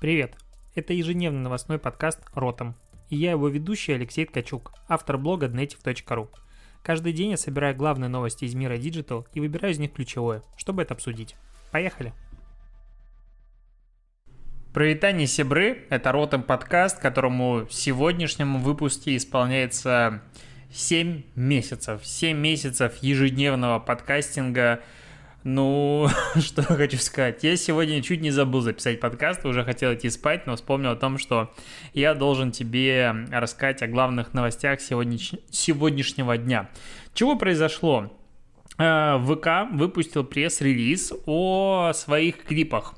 Привет! Это ежедневный новостной подкаст «Ротом». И я его ведущий Алексей Ткачук, автор блога dnetif.ru. Каждый день я собираю главные новости из мира Digital и выбираю из них ключевое, чтобы это обсудить. Поехали! Приветание, сябры! Это «Ротом» подкаст, которому в сегодняшнем выпуске исполняется 7 месяцев. 7 месяцев ежедневного подкастинга. Ну, что я хочу сказать. Я сегодня чуть не забыл записать подкаст, уже хотел идти спать, но вспомнил о том, что я должен тебе рассказать о главных новостях сегодняшнего дня. Чего произошло? ВК выпустил пресс-релиз о своих клипах,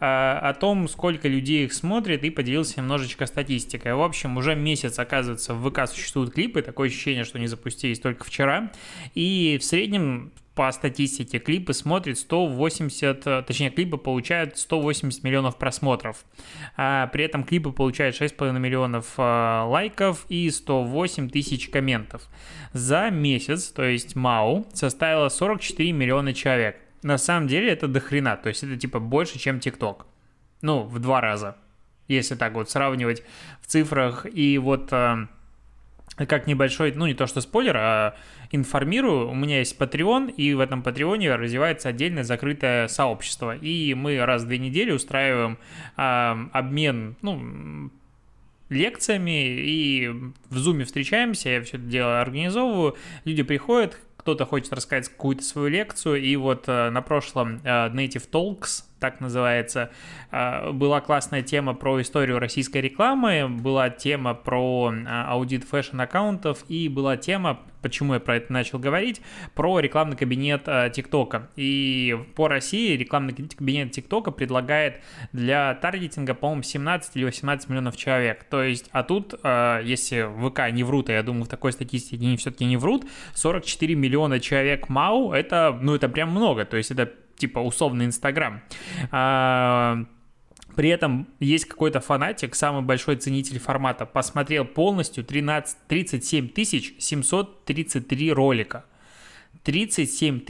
о том, сколько людей их смотрит, и поделился немножечко статистикой. В общем, уже месяц, оказывается, в ВК существуют клипы, такое ощущение, что они запустились только вчера, и в среднем по статистике клипы смотрят 180, точнее, клипы получают 180 миллионов просмотров. При этом клипы получают 6,5 миллионов лайков и 108 тысяч комментов. За месяц, то есть МАУ, составило 44 миллиона человек. На самом деле это дохрена, то есть это типа больше, чем TikTok. Ну, в два раза, если так вот сравнивать в цифрах. И вот... Как небольшой, ну не то что спойлер, а информирую, у меня есть Patreon, и в этом Патреоне развивается отдельное закрытое сообщество. И мы раз в две недели устраиваем обмен, лекциями, и в Zoom встречаемся, я все это дело организовываю, люди приходят, кто-то хочет рассказать какую-то свою лекцию, и вот на прошлом Native Talks, так называется, была классная тема про историю российской рекламы, была тема про аудит фэшн-аккаунтов и была тема, почему я про это начал говорить, про рекламный кабинет ТикТока. И по России рекламный кабинет ТикТока предлагает для таргетинга, по-моему, 17 или 18 миллионов человек. То есть, а тут, если ВК не врут, а я думаю, в такой статистике они все-таки не врут, 44 миллиона человек МАУ, это прям много, то есть это типа условный Инстаграм. При этом есть какой-то фанатик, самый большой ценитель формата, посмотрел полностью 37 733 ролика. 37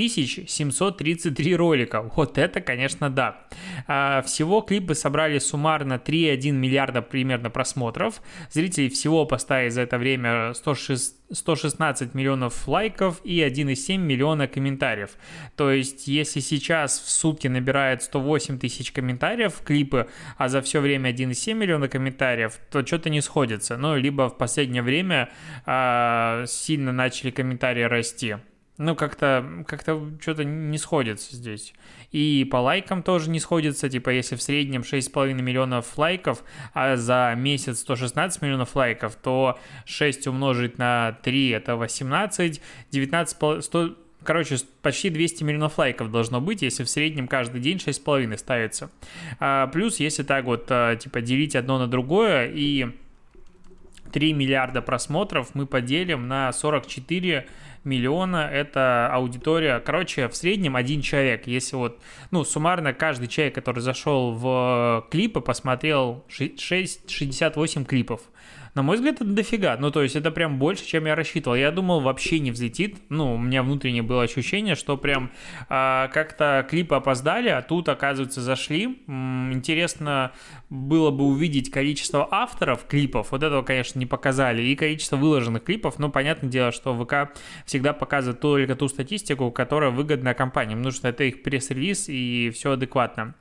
733 ролика. Вот это, конечно, да. Всего клипы собрали суммарно 3,1 миллиарда примерно просмотров. Зрители всего поставили за это время 116 миллионов лайков и 1,7 миллиона комментариев. То есть, если сейчас в сутки набирает 108 тысяч комментариев клипы, а за все время 1,7 миллиона комментариев, то что-то не сходится. Ну, либо в последнее время сильно начали комментарии расти. Ну, как-то что-то не сходится здесь. И по лайкам тоже не сходится. Типа, если в среднем 6,5 миллионов лайков, а за месяц 116 миллионов лайков, то 6 умножить на 3 – это 18, 19, 100, короче, почти 200 миллионов лайков должно быть, если в среднем каждый день 6,5 ставится. Плюс, если так вот, типа, делить одно на другое, и 3 миллиарда просмотров мы поделим на 44 миллиона, это аудитория, короче, в среднем один человек, если вот, суммарно каждый человек, который зашел в клипы, посмотрел 68 клипов. На мой взгляд, это дофига, то есть это прям больше, чем я рассчитывал, я думал, вообще не взлетит, у меня внутреннее было ощущение, что прям как-то клипы опоздали, а тут, оказывается, зашли. Интересно было бы увидеть количество авторов клипов, вот этого, конечно, не показали, и количество выложенных клипов, понятное дело, что ВК всегда показывает только ту статистику, которая выгодна компаниям, потому что это их пресс-релиз и все адекватно.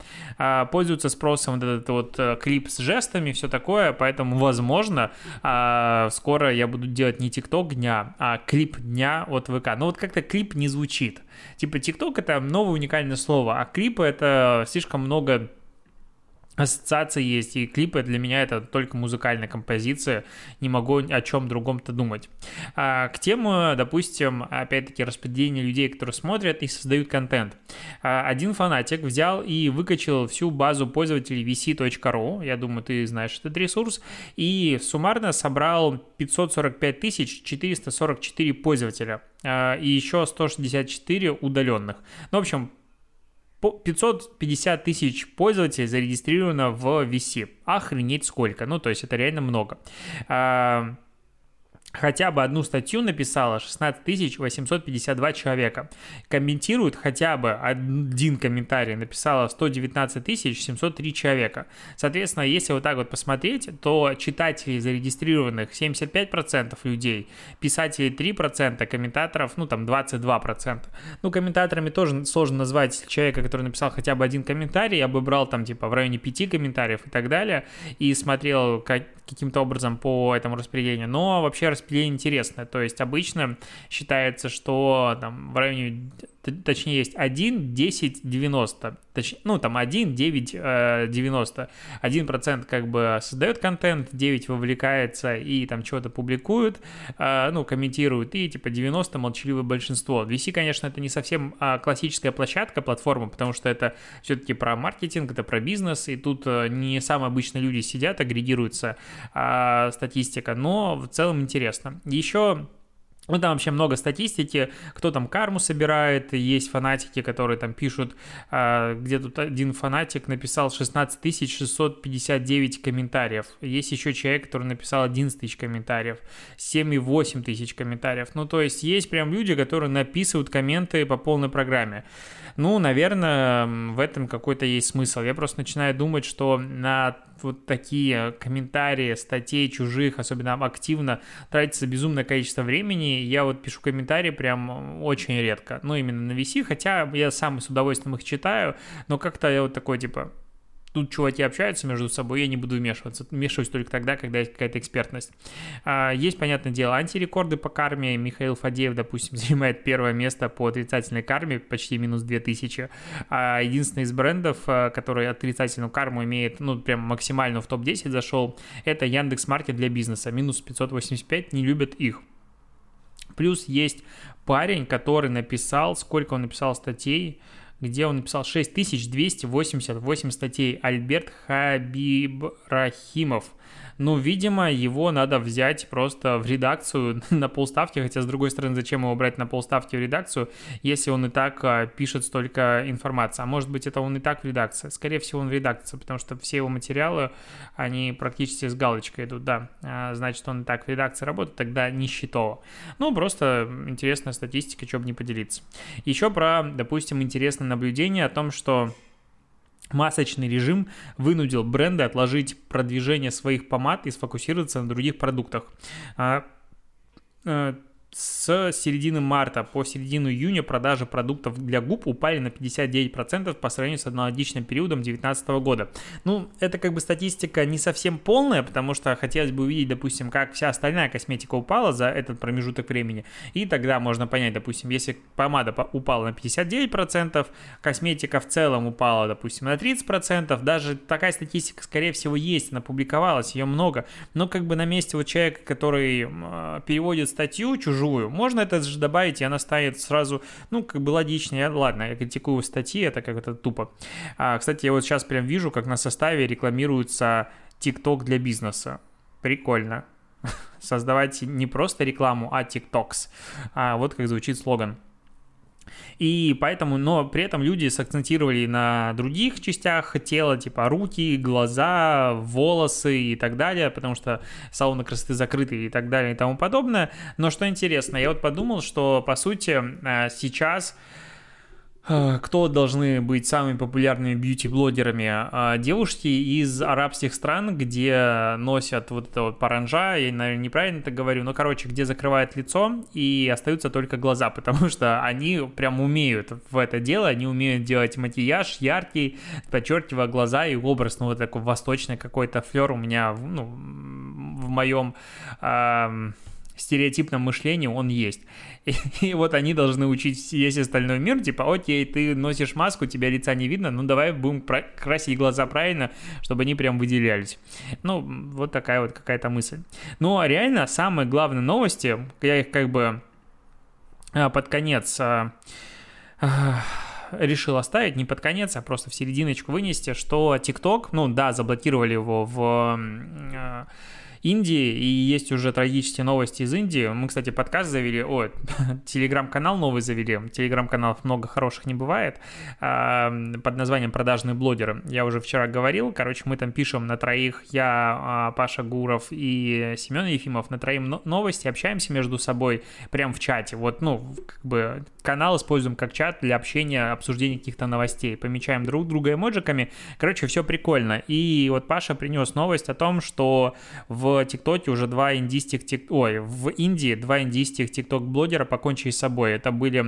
Пользуются спросом вот этот вот клип с жестами, все такое, поэтому, возможно, скоро я буду делать не TikTok дня, а клип дня от ВК. Но вот как-то клип не звучит. Типа TikTok — это новое уникальное слово, а клипы — это слишком много ассоциации есть, и клипы для меня это только музыкальная композиция, не могу о чем другом-то думать. К теме, допустим, опять-таки распределение людей, которые смотрят и создают контент. Один фанатик взял и выкачал всю базу пользователей VC.ru, я думаю, ты знаешь этот ресурс, и суммарно собрал 545 444 пользователя и еще 164 удаленных. Ну, в общем, 550 тысяч пользователей зарегистрировано в VC. Охренеть сколько. То есть это реально много. хотя бы одну статью написало 16 852 человека. Комментируют хотя бы один комментарий написало 119 703 человека. Соответственно, если вот так вот посмотреть, то читателей зарегистрированных 75% людей, писателей 3%, комментаторов, ну там 22%. Ну, комментаторами тоже сложно назвать человека, который написал хотя бы один комментарий. Я бы брал там типа в районе 5 комментариев и так далее и смотрел каким-то образом по этому распределению. Но вообще распределение интересное, то есть обычно считается, что там в районе, точнее есть 1, 10, 90, ну там 1, 9, 90, 1% как бы создает контент, 9 вовлекается и там чего-то публикуют, ну комментируют, и типа 90 молчаливое большинство. VC, конечно, это не совсем классическая площадка, платформа, потому что это все-таки про маркетинг, это про бизнес, и тут не самые обычные люди сидят, агрегируется статистика, но в целом интересно. Еще... Ну, там вообще много статистики, кто там карму собирает, есть фанатики, которые там пишут, где тут один фанатик написал 16 659 комментариев, есть еще человек, который написал 11 тысяч комментариев, 7,8 тысяч комментариев, ну, то есть есть прям люди, которые написывают комменты по полной программе. Ну, наверное, в этом какой-то есть смысл. Я просто начинаю думать, что на вот такие комментарии, статей чужих, особенно активно, тратится безумное количество времени. Я вот пишу комментарии прям очень редко. Ну, именно на VC, хотя я сам с удовольствием их читаю, но как-то я вот такой, типа, тут чуваки общаются между собой, я не буду вмешиваться. Вмешиваюсь только тогда, когда есть какая-то экспертность. Есть, понятное дело, антирекорды по карме. Михаил Фадеев, допустим, занимает первое место по отрицательной карме, почти минус 2000. Единственный из брендов, который отрицательную карму имеет, ну, прям максимально в топ-10 зашел, это Яндекс.Маркет для бизнеса. Минус 585, не любят их. Плюс есть парень, который написал, сколько он написал статей, где он написал 6288 статей, Альберт Хабиб Рахимов. Ну, видимо, его надо взять просто в редакцию на полставки, хотя, с другой стороны, зачем его брать на полставки в редакцию, если он и так пишет столько информации? А может быть, это он и так в редакции? Скорее всего, он в редакции, потому что все его материалы, они практически с галочкой идут, да. Значит, он и так в редакции работает, тогда не счетово. Ну, просто интересная статистика, чего бы не поделиться. Еще про, допустим, интересное наблюдение о том, что масочный режим вынудил бренды отложить продвижение своих помад и сфокусироваться на других продуктах. С середины марта по середину июня продажи продуктов для губ упали на 59% по сравнению с аналогичным периодом 2019 года. Ну, это как бы статистика не совсем полная, потому что хотелось бы увидеть, допустим, как вся остальная косметика упала за этот промежуток времени. И тогда можно понять, допустим, если помада упала на 59%, косметика в целом упала, допустим, на 30%. Даже такая статистика, скорее всего, есть, она публиковалась, ее много. Но как бы на месте вот человека, который переводит статью чужую, можно это же добавить, и она станет сразу, ну, как бы логичнее. Ладно, я критикую статьи, это как-то тупо. Кстати, я вот сейчас прям вижу, как на составе рекламируется TikTok для бизнеса. Прикольно. Создавать не просто рекламу, а TikToks. Вот как звучит слоган. И поэтому, но при этом люди сакцентировали на других частях тела, типа руки, глаза, волосы и так далее, потому что салоны красоты закрыты и так далее и тому подобное. Но что интересно, я вот подумал, что по сути сейчас... Кто должны быть самыми популярными бьюти-блогерами? Девушки из арабских стран, где носят вот это вот паранджа, я, наверное, неправильно это говорю, но, короче, где закрывают лицо и остаются только глаза, потому что они прям умеют в это дело, они умеют делать макияж яркий, подчеркивая глаза и образ, ну, вот такой восточный какой-то флер у меня, ну, в моем... стереотипном мышлении он есть. И вот они должны учить весь остальной мир, типа, окей, ты носишь маску, тебя лица не видно, ну давай будем красить глаза правильно, чтобы они прям выделялись. Ну, вот такая вот какая-то мысль. Но реально самые главные новости, я их как бы под конец... решил оставить, не под конец, а просто в серединочку вынести, что TikTok, ну да, заблокировали его в Индии, и есть уже трагические новости из Индии. Мы, кстати, подкаст завели, телеграм-канал новый завели, телеграм-каналов много хороших не бывает, под названием «Продажные блогеры». Я уже вчера говорил, короче, мы там пишем на троих, я, Паша Гуров и Семен Ефимов, на троих новости, общаемся между собой прямо в чате. Канал используем как чат для общения, обсуждения каких-то новостей, помечаем друг друга эмоджиками, короче, все прикольно. И вот Паша принес новость о том, что в ТикТоке уже в Индии два индийских ТикТок-блогера покончили с собой. Это были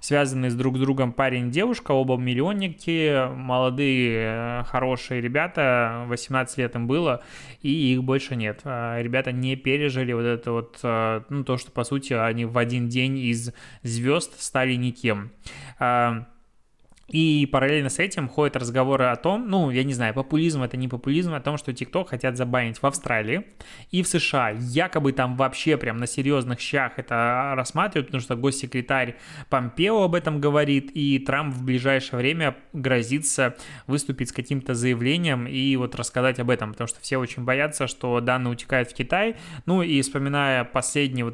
связаны с друг с другом парень и девушка, оба миллионники, молодые, хорошие ребята, 18 лет им было, и их больше нет. Ребята не пережили то, что, по сути, они в один день из звезд стали никем. И параллельно с этим ходят разговоры о том, популизм это не популизм, о том, что TikTok хотят забанить в Австралии и в США. Якобы там вообще прям на серьезных щах это рассматривают, потому что госсекретарь Помпео об этом говорит, и Трамп в ближайшее время грозится выступить с каким-то заявлением и рассказать об этом, потому что все очень боятся, что данные утекают в Китай. И вспоминая последние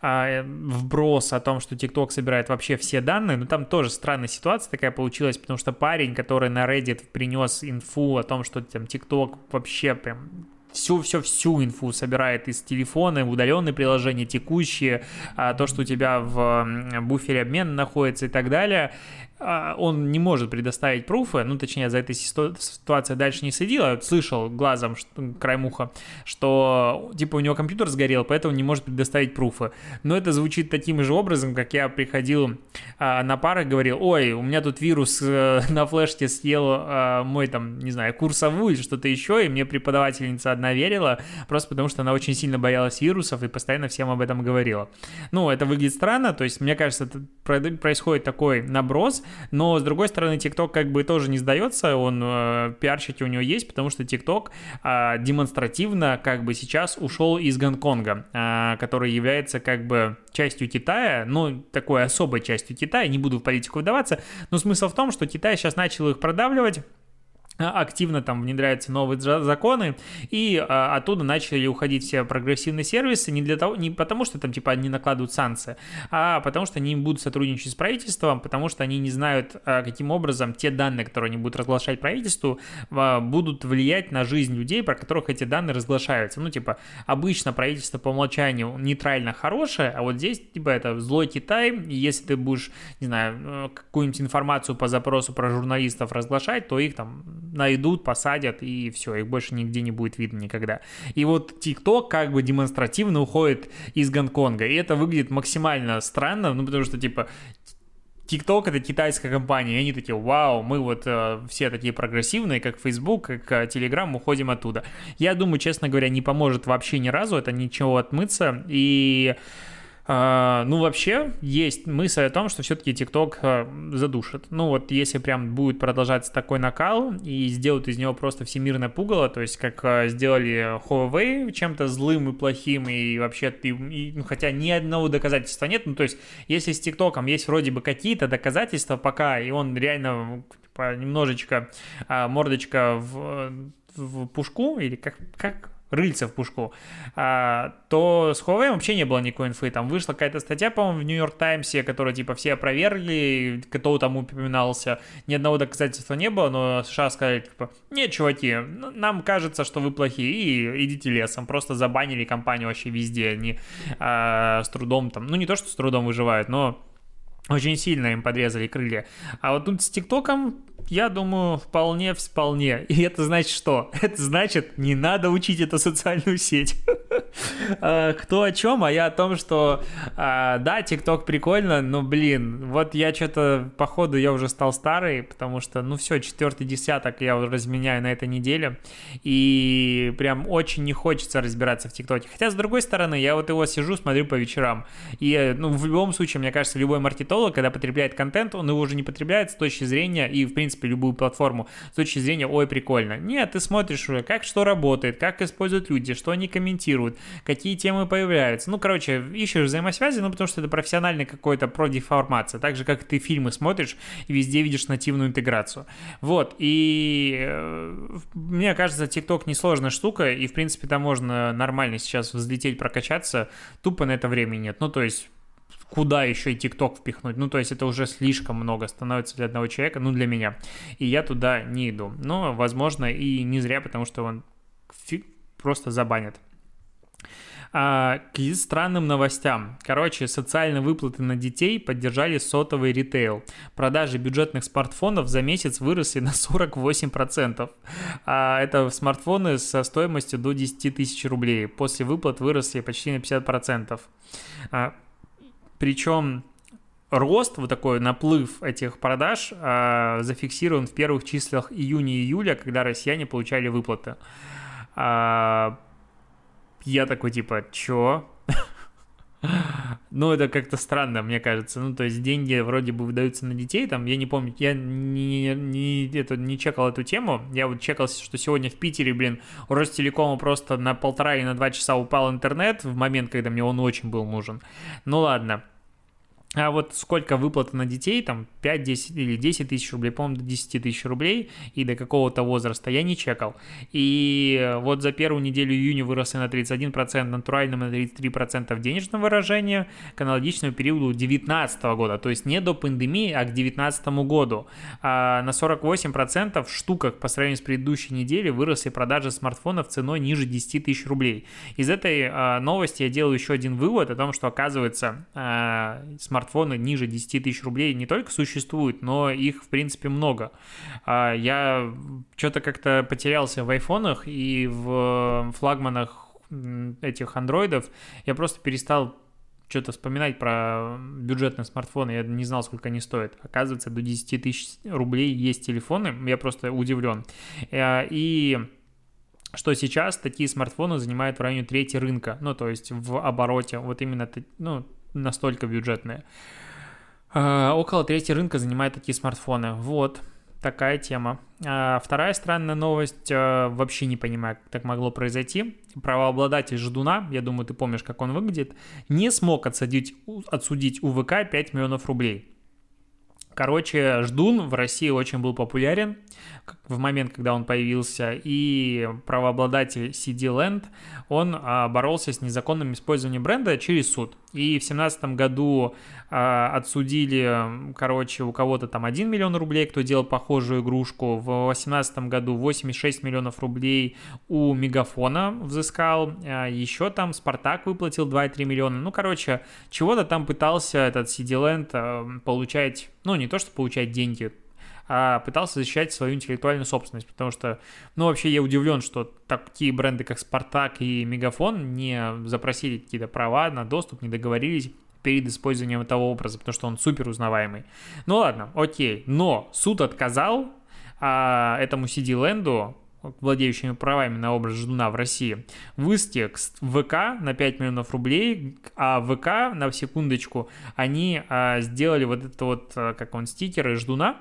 вброс о том, что TikTok собирает вообще все данные, но там тоже странная ситуация такая получилась, потому что парень, который на Reddit принес инфу о том, что там TikTok вообще прям всю инфу собирает из телефона, удаленные приложения, текущие, то, что у тебя в буфере обмена находится и так далее, он не может предоставить пруфы, за этой ситуацией дальше не следил, а слышал глазом, краем уха, что у него компьютер сгорел, поэтому не может предоставить пруфы. Но это звучит таким же образом, как я приходил на пары, говорил, у меня тут вирус на флешке съел мой курсовую или что-то еще, и мне преподавательница одна верила, просто потому что она очень сильно боялась вирусов и постоянно всем об этом говорила. Это выглядит странно, то есть, мне кажется, происходит такой наброс. Но, с другой стороны, TikTok тоже не сдается, он пиарщики у него есть, потому что TikTok демонстративно сейчас ушел из Гонконга, который является частью Китая, такой особой частью Китая, не буду в политику вдаваться, но смысл в том, что Китай сейчас начал их продавливать, активно там внедряются новые законы, и оттуда начали уходить все прогрессивные сервисы не потому, что там они накладывают санкции, а потому, что они будут сотрудничать с правительством, потому что они не знают, каким образом те данные, которые они будут разглашать правительству, будут влиять на жизнь людей, про которых эти данные разглашаются. Обычно правительство по умолчанию нейтрально хорошее, а вот здесь это злой Китай, и если ты будешь, какую-нибудь информацию по запросу про журналистов разглашать, то их найдут, посадят, и все, их больше нигде не будет видно никогда. И TikTok демонстративно уходит из Гонконга, и это выглядит максимально странно, потому что TikTok — это китайская компания, и они такие, вау, мы все такие прогрессивные, как Facebook, как Telegram, уходим оттуда. Я думаю, честно говоря, не поможет вообще ни разу, это ничего отмыться, и... вообще, есть мысль о том, что все-таки TikTok задушит. Если прям будет продолжаться такой накал и сделают из него просто всемирное пугало, то есть, как сделали Huawei чем-то злым и плохим, и вообще хотя ни одного доказательства нет, если с TikTok есть вроде бы какие-то доказательства пока, и он реально немножечко мордочка в пушку, или как рыльца в пушку, то с Huawei вообще не было никакой инфы. Там вышла какая-то статья, по-моему, в Нью-Йорк Таймсе, которую все опровергли, кто там упоминался, ни одного доказательства не было, но США сказали, нет, чуваки, нам кажется, что вы плохие, и идите лесом. Просто забанили компанию вообще везде, они с трудом не то, что с трудом выживают, но очень сильно им подрезали крылья. А тут с ТикТоком, я думаю, вполне. И это значит что? Это значит, не надо учить эту социальную сеть. Кто о чем, а я о том, что да, ТикТок прикольно, но, я что-то, походу, я уже стал старый, потому что, все, 4-й десяток я разменяю на этой неделе, и прям очень не хочется разбираться в ТикТоке. Хотя, с другой стороны, я его сижу, смотрю по вечерам, и, в любом случае, мне кажется, любой маркетолог, когда потребляет контент, он его уже не потребляет с точки зрения, и в принципе любую платформу, с точки зрения, прикольно. Нет, ты смотришь уже, как что работает, как используют люди, что они комментируют, какие темы появляются. Ну, короче, ищешь взаимосвязи, ну, потому что это профессиональная какая-то продеформация, так же, как ты фильмы смотришь и везде видишь нативную интеграцию. Вот, и мне кажется, TikTok несложная штука, и, в принципе, там можно нормально сейчас взлететь, прокачаться, тупо на это времени нет, ну, то есть... Куда еще и TikTok впихнуть? Ну, то есть это уже слишком много становится для одного человека, ну, для меня. И я туда не иду. Но, возможно, и не зря, потому что он просто забанят. К странным новостям. Короче, социальные выплаты на детей поддержали сотовый ритейл. Продажи бюджетных смартфонов за месяц выросли на 48%. Это смартфоны со стоимостью до 10 тысяч рублей. После выплат выросли почти на 50%. Причем рост, вот такой наплыв этих продаж зафиксирован в первых числах июня и июля, когда россияне получали выплаты. Я такой типа, чё? Ну, это как-то странно, мне кажется. Ну, то есть деньги вроде бы выдаются на детей, там, я не помню, я не чекал эту тему. Я вот чекал, что сегодня в Питере, блин, у Ростелекома просто на 1,5 или на 2 часа упал интернет в момент, когда мне он очень был нужен. Ну, ладно. А вот сколько выплаты на детей, там, 5, 10 или 10 тысяч рублей, по-моему, до 10 тысяч рублей и до какого-то возраста, я не чекал. И вот за первую неделю июня выросли на 31%, натуральным на 33% в денежном выражении к аналогичному периоду 2019 года, то есть не до пандемии, а к 2019 году. А на 48% в штуках по сравнению с предыдущей неделей выросли продажи смартфонов ценой ниже 10 тысяч рублей. Из этой новости я делаю еще один вывод о том, что, оказывается, смартфоны ниже 10 тысяч рублей не только существуют, но их, в принципе, много. Я что-то как-то потерялся в айфонах и в флагманах этих андроидов. Я просто перестал что-то вспоминать про бюджетные смартфоны. Я не знал, сколько они стоят. Оказывается, до 10 тысяч рублей есть телефоны. Я просто удивлен. И... что сейчас такие смартфоны занимают в районе трети рынка, ну, то есть в обороте, вот именно, ну, настолько бюджетные. Около трети рынка занимают такие смартфоны, вот. Такая тема. Вторая странная новость, вообще не понимаю, как так могло произойти. Правообладатель Ждуна, я думаю, ты помнишь, как он выглядит, не смог отсудить у ВК 5 миллионов рублей. Короче, Ждун в России очень был популярен в момент, когда он появился, и правообладатель CD-Land, он боролся с незаконным использованием бренда через суд. И в 2017 году отсудили, короче, у кого-то там 1 миллион рублей, кто делал похожую игрушку. В 2018 году 86 миллионов рублей у Мегафона взыскал. Еще там Спартак выплатил 2,3 миллиона. Ну, короче, чего-то там пытался этот CD-Land получать, ну, не то что получать деньги, а пытался защищать свою интеллектуальную собственность, потому что, ну, вообще я удивлен, что такие бренды, как «Спартак» и «Мегафон», не запросили какие-то права на доступ, не договорились перед использованием этого образа, потому что он супер узнаваемый. Ну, ладно, окей, но суд отказал этому CD-Land'у, владеющими правами на образ Ждуна в России, в иске к ВК на 5 миллионов рублей, а ВК, на секундочку, они сделали вот этот вот, как он, стикеры Ждуна,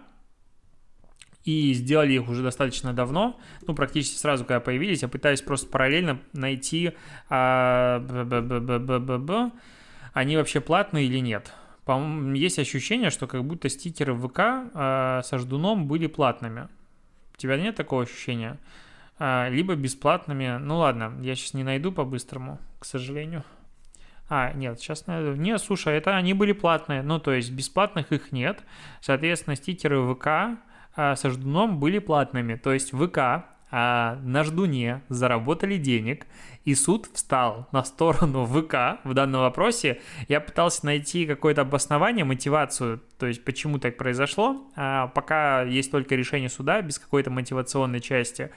и сделали их уже достаточно давно, ну, практически сразу, когда появились. Я пытаюсь просто параллельно найти, они вообще платные или нет. По-моему, есть ощущение, что как будто стикеры ВК со Ждуном были платными. У тебя нет такого ощущения? Либо бесплатными. Ну, ладно, я сейчас не найду по-быстрому, к сожалению. Нет, сейчас найду. Нет, слушай, это они были платные. Ну, то есть бесплатных их нет. Соответственно, стикеры ВК со Ждуном были платными. То есть ВК на Ждуне заработали денег, и суд встал на сторону ВК в данном вопросе. Я пытался найти какое-то обоснование, мотивацию, то есть почему так произошло. Пока есть только решение суда без какой-то мотивационной части.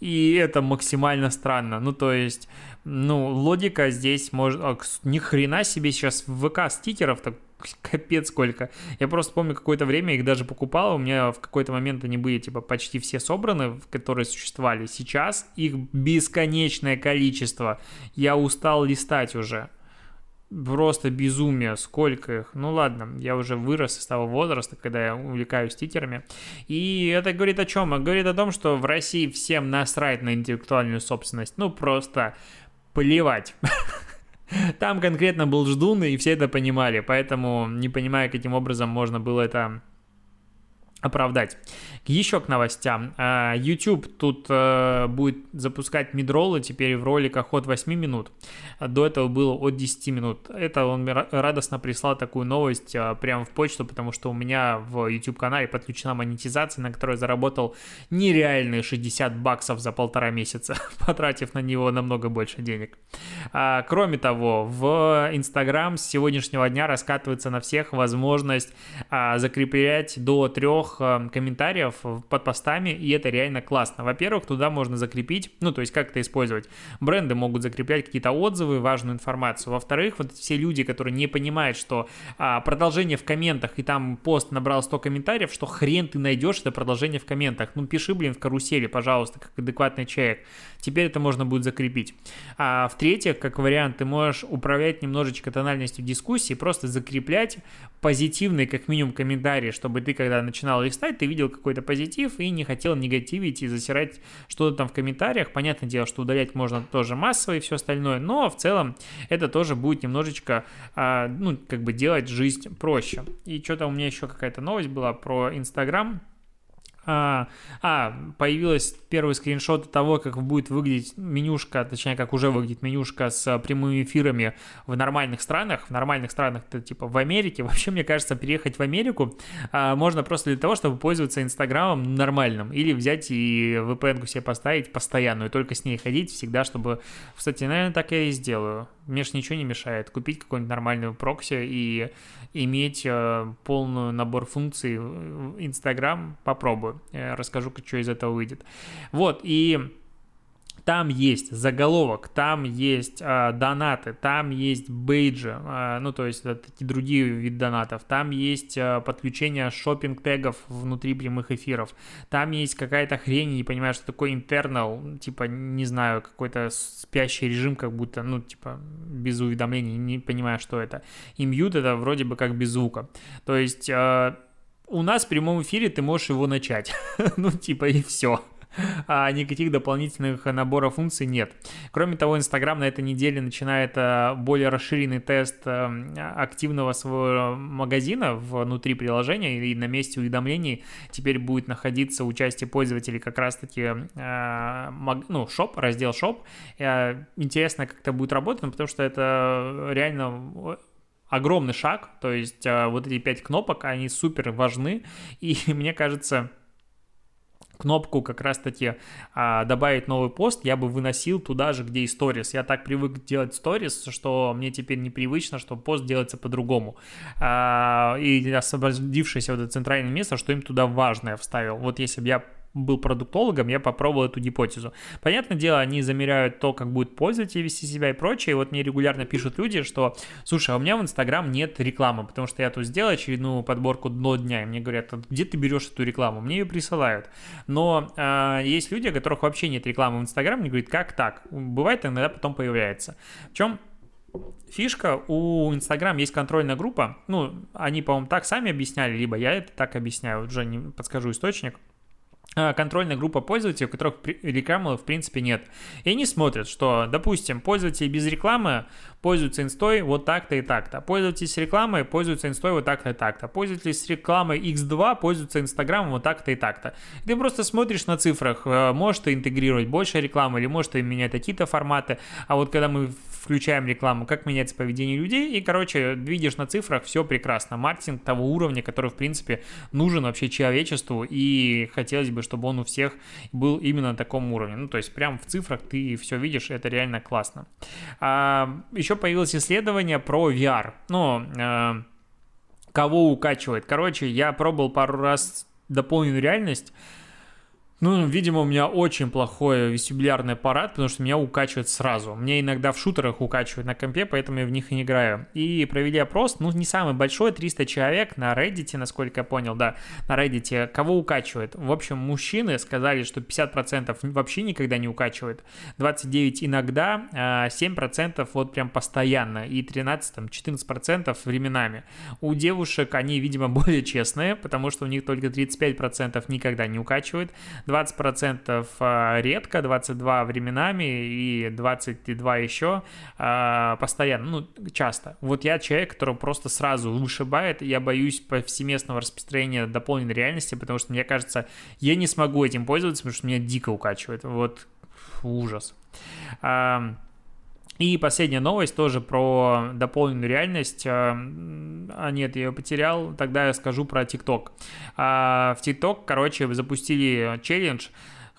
И это максимально странно. Ну, то есть, ну, логика здесь может... Ни хрена себе сейчас в ВК стикеров так капец сколько. Я просто помню, какое-то время их даже покупал, у меня в какой-то момент они были, типа, почти все собраны, которые существовали. Сейчас их бесконечное количество. Я устал листать уже. Просто безумие, сколько их. Ну, ладно, я уже вырос из того возраста, когда я увлекаюсь стикерами. И это говорит о чем? Это говорит о том, что в России всем насрать на интеллектуальную собственность. Ну, просто... плевать. Там конкретно был Ждун, и все это понимали, поэтому не понимаю, каким образом можно было это оправдать. Еще к новостям. YouTube тут будет запускать мидроллы теперь в роликах от 8 минут. До этого было от 10 минут. Это он радостно прислал такую новость прямо в почту, потому что у меня в YouTube-канале подключена монетизация, на которой заработал нереальные $60 за 1,5 месяца, потратив на него намного больше денег. Кроме того, в Instagram с сегодняшнего дня раскатывается на всех возможность закреплять до 3 комментариев под постами, и это реально классно. Во-первых, туда можно закрепить, ну, то есть как это использовать. Бренды могут закреплять какие-то отзывы, важную информацию. Во-вторых, вот все люди, которые не понимают, что продолжение в комментах, и там пост набрал 100 комментариев, что хрен ты найдешь это продолжение в комментах. Ну, пиши, блин, в карусели, пожалуйста, как адекватный человек. Теперь это можно будет закрепить. А в-третьих, как вариант, ты можешь управлять немножечко тональностью дискуссии, просто закреплять позитивные, как минимум, комментарии, чтобы ты, когда начинал листать, ты видел какой-то позитив и не хотел негативить и засирать что-то там в комментариях. Понятное дело, что удалять можно тоже массово и все остальное, но в целом это тоже будет немножечко, ну, как бы делать жизнь проще. И что-то у меня еще какая-то новость была про Инстаграм. Появились первые скриншоты того, как будет выглядеть менюшка, точнее, как уже выглядит менюшка с прямыми эфирами в нормальных странах. В нормальных странах, это типа в Америке. Вообще, мне кажется, переехать в Америку можно просто для того, чтобы пользоваться Инстаграмом нормальным. Или взять и VPN-ку себе поставить постоянную, только с ней ходить всегда, чтобы... Кстати, наверное, так я и сделаю. Мне же ничего не мешает купить какой-нибудь нормальную прокси и иметь полный набор функций Инстаграм. Попробую. Я расскажу, что из этого выйдет. Вот, и там есть заголовок, там есть донаты, там есть бейджи, ну, то есть это такие другие виды донатов, там есть подключение шоппинг-тегов внутри прямых эфиров, там есть какая-то хрень, не понимаю, что такое internal, типа, не знаю, какой-то спящий режим, как будто, ну, типа, без уведомлений, не понимаю, что это. И мьют — это вроде бы как без звука. То есть у нас в прямом эфире ты можешь его начать, ну, типа, и все. Никаких дополнительных наборов функций нет. Кроме того, Инстаграм на этой неделе начинает более расширенный тест активного своего магазина внутри приложения, и на месте уведомлений теперь будет находиться участие пользователей как раз-таки, ну, шоп, раздел шоп. Интересно, как это будет работать, потому что это реально... огромный шаг, то есть вот эти 5 кнопок, они супер важны, и мне кажется, кнопку как раз-таки добавить новый пост я бы выносил туда же, где и сторис. Я так привык делать сторис, что мне теперь непривычно, что пост делается по-другому. И освободившееся вот это центральное место, что им туда важное вставил. Вот если бы я был продуктологом, я попробовал эту гипотезу. Понятное дело, они замеряют то, как будет пользователь вести себя и прочее. И вот мне регулярно пишут люди, что, слушай, а у меня в Инстаграм нет рекламы, потому что я тут сделал очередную подборку «Дно дня», и мне говорят, а где ты берешь эту рекламу? Мне ее присылают. Но есть люди, у которых вообще нет рекламы в Инстаграм, мне говорят, как так? Бывает, иногда потом появляется. В чем фишка? У Инстаграм есть контрольная группа, ну, они, по-моему, так сами объясняли, либо я это так объясняю, уже не подскажу источник. Контрольная группа пользователей, у которых рекламы в принципе нет. И они смотрят, что, допустим, пользователи без рекламы пользуются инстой вот так-то и так-то. Пользователи с рекламой пользуются инстой вот так-то и так-то. Пользователи с рекламой X2 пользуются Инстаграмом вот так-то и так-то. Ты просто смотришь на цифрах, можешь ты интегрировать больше рекламы или можешь ты менять какие-то форматы. А вот когда мы включаем рекламу, как меняется поведение людей, и, короче, видишь на цифрах, все прекрасно. Маркетинг того уровня, который, в принципе, нужен вообще человечеству, и хотелось бы, чтобы он у всех был именно на таком уровне. Ну, то есть, прям в цифрах ты все видишь, это реально классно. Еще появилось исследование про VR. Ну, кого укачивает? Короче, я пробовал пару раз дополненную реальность. Ну, видимо, у меня очень плохой вестибулярный аппарат, потому что меня укачивает сразу. Мне иногда в шутерах укачивают на компе, поэтому я в них и не играю. И провели опрос, ну, не самый большой, 300 человек на Reddit, насколько я понял, да, на Reddit. Кого укачивает? В общем, мужчины сказали, что 50% вообще никогда не укачивает, 29% иногда, 7% вот прям постоянно, и 13-14% временами. У девушек они, видимо, более честные, потому что у них только 35% никогда не укачивает, 20% редко, 22% временами и 22% еще постоянно, ну, часто. Вот я человек, который просто сразу вышибает, я боюсь повсеместного распространения дополненной реальности, потому что, мне кажется, я не смогу этим пользоваться, потому что меня дико укачивает. Вот ужас. И последняя новость тоже про дополненную реальность. А нет, я ее потерял. Тогда я скажу про TikTok. В TikTok, короче, запустили челлендж.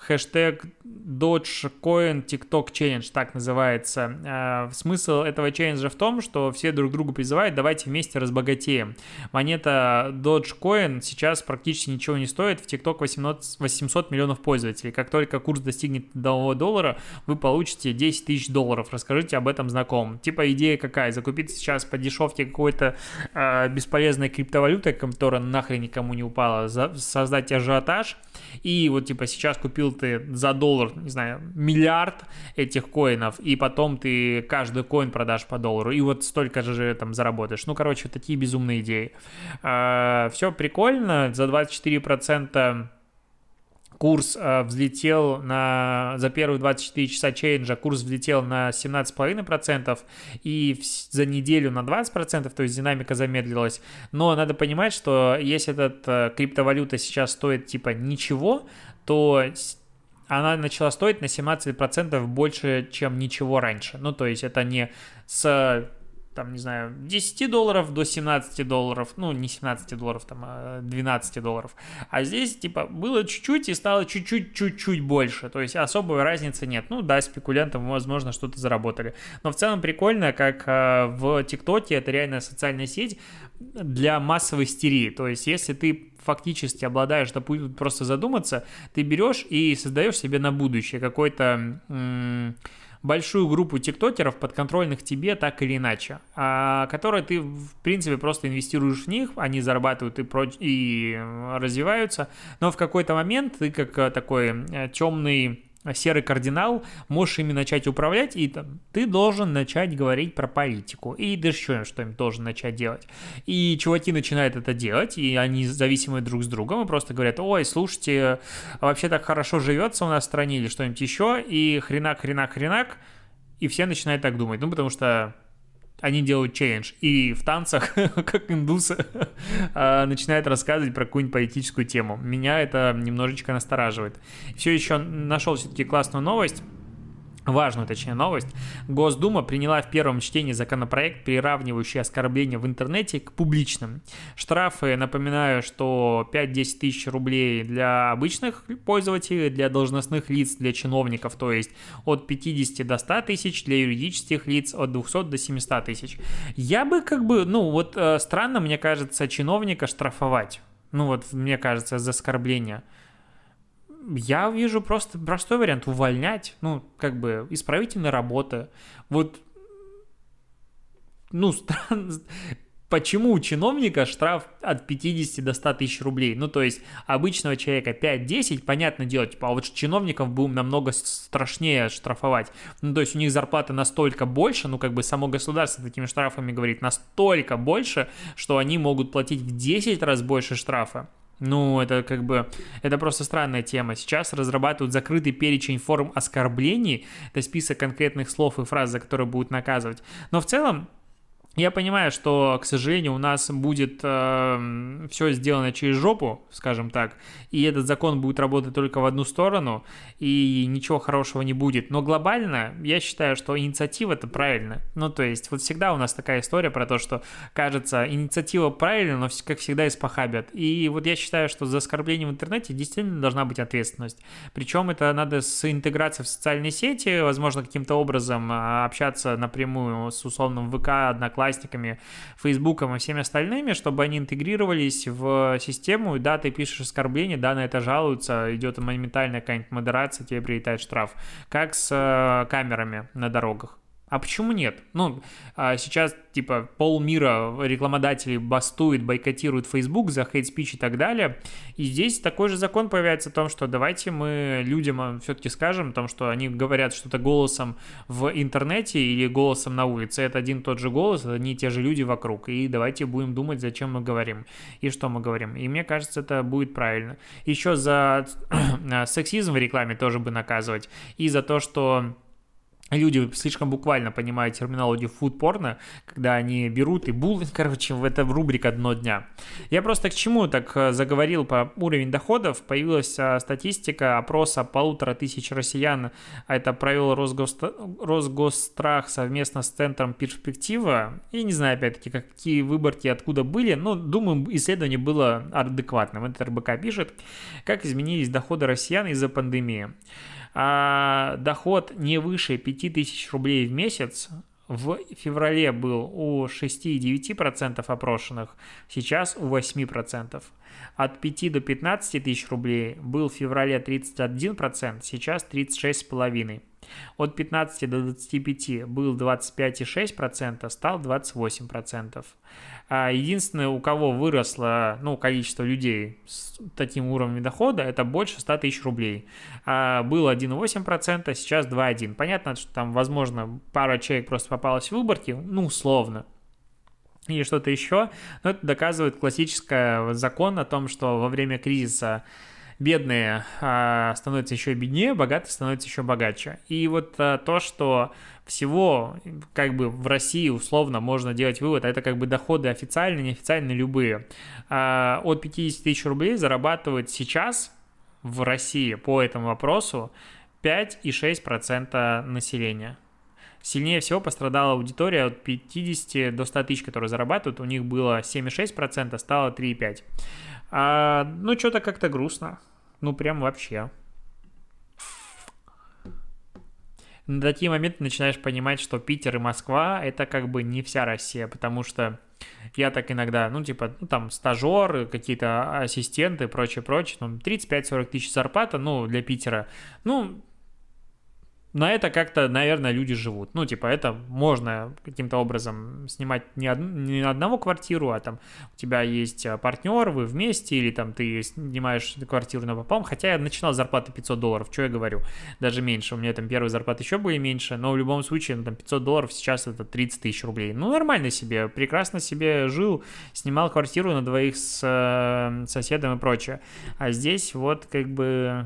Хэштег DogeCoinTikTokChallenge, так называется. Смысл этого челленджа в том, что все друг друга призывают, давайте вместе разбогатеем. Монета DogeCoin сейчас практически ничего не стоит, в TikTok 800 миллионов пользователей. Как только курс достигнет $1, вы получите $10 000. Расскажите об этом знакомым. Типа идея какая? Закупить сейчас по дешевке какой-то бесполезной криптовалюты, которая нахрен никому не упала, создать ажиотаж, и вот типа сейчас купил ты за $1, не знаю, миллиард этих коинов, и потом ты каждый коин продашь по $1, и вот столько же там заработаешь. Ну, короче, вот такие безумные идеи. Все прикольно, за 24% курс взлетел за первые 24 часа челленджа, курс взлетел на 17,5% и за неделю на 20%, то есть динамика замедлилась. Но надо понимать, что если эта криптовалюта сейчас стоит типа ничего, то она начала стоить на 17% больше, чем ничего раньше. Ну, то есть это не с, там, не знаю, $10 до $17, ну, не $17, там, $12. А здесь, типа, было чуть-чуть и стало чуть-чуть больше. То есть особой разницы нет. Ну, да, спекулянты, возможно, что-то заработали. Но в целом прикольно, как в ТикТоке, это реальная социальная сеть для массовой истерии. То есть если ты фактически обладаешь, допустим, просто задуматься, ты берешь и создаешь себе на будущее какой-то большую группу тиктокеров, подконтрольных тебе так или иначе, которые ты, в принципе, просто инвестируешь в них, они зарабатывают и развиваются, но в какой-то момент ты как такой темный серый кардинал, можешь ими начать управлять, и там, ты должен начать говорить про политику, и да еще что-нибудь должен начать делать. И чуваки начинают это делать, и они зависимы друг с другом, и просто говорят: ой, слушайте, вообще так хорошо живется у нас в стране, или что-нибудь еще, и хренак, и все начинают так думать, ну, потому что они делают челлендж, и в танцах, как индусы, начинают рассказывать про какую-нибудь политическую тему. Меня это немножечко настораживает. Все еще нашел все-таки классную новость. Важную, точнее, новость. Госдума приняла в первом чтении законопроект, приравнивающий оскорбления в интернете к публичным. Штрафы, напоминаю, что 5-10 тысяч рублей для обычных пользователей, для должностных лиц, для чиновников, то есть от 50 до 100 тысяч, для юридических лиц от 200 до 700 тысяч. Я бы странно, мне кажется, чиновника штрафовать, мне кажется, за оскорбление. Я вижу просто простой вариант — увольнять, исправительная работа. Странно, почему у чиновника штраф от 50 до 100 тысяч рублей? То есть обычного человека 5-10, понятно дело, а вот чиновников будем намного страшнее штрафовать. То есть у них зарплата настолько больше, само государство такими штрафами говорит, настолько больше, что они могут платить в 10 раз больше штрафа. Это просто странная тема. Сейчас разрабатывают закрытый перечень форм оскорблений, это список конкретных слов и фраз, за которые будут наказывать. Но в целом я понимаю, что, к сожалению, у нас будет все сделано через жопу, скажем так, и этот закон будет работать только в одну сторону, и ничего хорошего не будет. Но глобально я считаю, что инициатива – это правильно. Всегда у нас такая история про то, что, кажется, инициатива правильна, но, как всегда, испохабят. И я считаю, что за оскорбление в интернете действительно должна быть ответственность. Причем это надо с интеграцией в социальные сети, возможно, каким-то образом общаться напрямую с условным ВК, Одноклассниками, Фейсбуком и всеми остальными, чтобы они интегрировались в систему, и да, ты пишешь оскорбление, да, на это жалуются, идет моментальная какая-нибудь модерация, тебе прилетает штраф, как с камерами на дорогах. А почему нет? Ну, сейчас, типа, полмира рекламодателей бастует, бойкотирует Facebook за хейт-спич и так далее. И здесь такой же закон появляется о том, что давайте мы людям все-таки скажем о том, что они говорят что-то голосом в интернете или голосом на улице. Это один и тот же голос, это одни и те же люди вокруг. И давайте будем думать, зачем мы говорим и что мы говорим. И мне кажется, это будет правильно. Еще за сексизм в рекламе тоже бы наказывать. И за то, что... люди слишком буквально понимают терминологию фуд-порно, когда они берут и буллинг, короче, в это рубрика «Дно дня». Я просто к чему так заговорил про уровень доходов. Появилась статистика опроса 1500 россиян. Это провел Росгосстрах совместно с Центром перспектива. Я не знаю, опять-таки, какие выборки откуда были, но, думаю, исследование было адекватным. Это РБК пишет, как изменились доходы россиян из-за пандемии. А доход не выше 5000 рублей в месяц в феврале был у 6,9% опрошенных, сейчас у 8%. От 5 до 15 тысяч рублей был в феврале 31%, сейчас 36,5%. От 15 до 25 был 25,6%, стал 28%. Единственное, у кого выросло, ну, количество людей с таким уровнем дохода, это больше 100 тысяч рублей. Было 1,8%, сейчас 2,1%. Понятно, что там, возможно, пара человек просто попалась в выборки, ну, условно. Или что-то еще. Но это доказывает классический закон о том, что во время кризиса бедные становятся еще беднее, богатые становятся еще богаче. И вот то, что всего как бы в России условно можно делать вывод, а это как бы доходы официальные, неофициальные, любые. От 50 тысяч рублей зарабатывает сейчас в России по этому вопросу 5,6% населения. Сильнее всего пострадала аудитория от 50 до 100 тысяч, которые зарабатывают. У них было 7,6%, стало 3,5%. Ну, что-то как-то грустно. Ну, прям вообще. На такие моменты начинаешь понимать, что Питер и Москва – это как бы не вся Россия, потому что я так иногда, ну, типа, ну, там, стажер, какие-то ассистенты, прочее, ну, 35-40 тысяч зарплата, ну, для Питера, ну, на это как-то, наверное, люди живут. Ну, типа, это можно каким-то образом снимать не одного квартиру, а там у тебя есть партнер, вы вместе, или там ты снимаешь квартиру напополам. Хотя я начинал с зарплаты $500, что я говорю, даже меньше. У меня там первые зарплаты еще были меньше, но в любом случае, ну, там $500 сейчас это 30 тысяч рублей. Ну, нормально себе, прекрасно себе жил, снимал квартиру на двоих с соседом и прочее. А здесь вот как бы...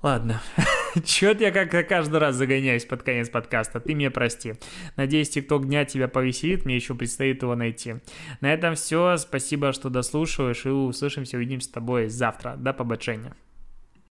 Ладно, чё-то я как-то каждый раз загоняюсь под конец подкаста, ты меня прости. Надеюсь, ТикТок дня тебя повеселит, мне еще предстоит его найти. На этом все, спасибо, что дослушиваешь, и услышимся, увидимся с тобой завтра. До побачення.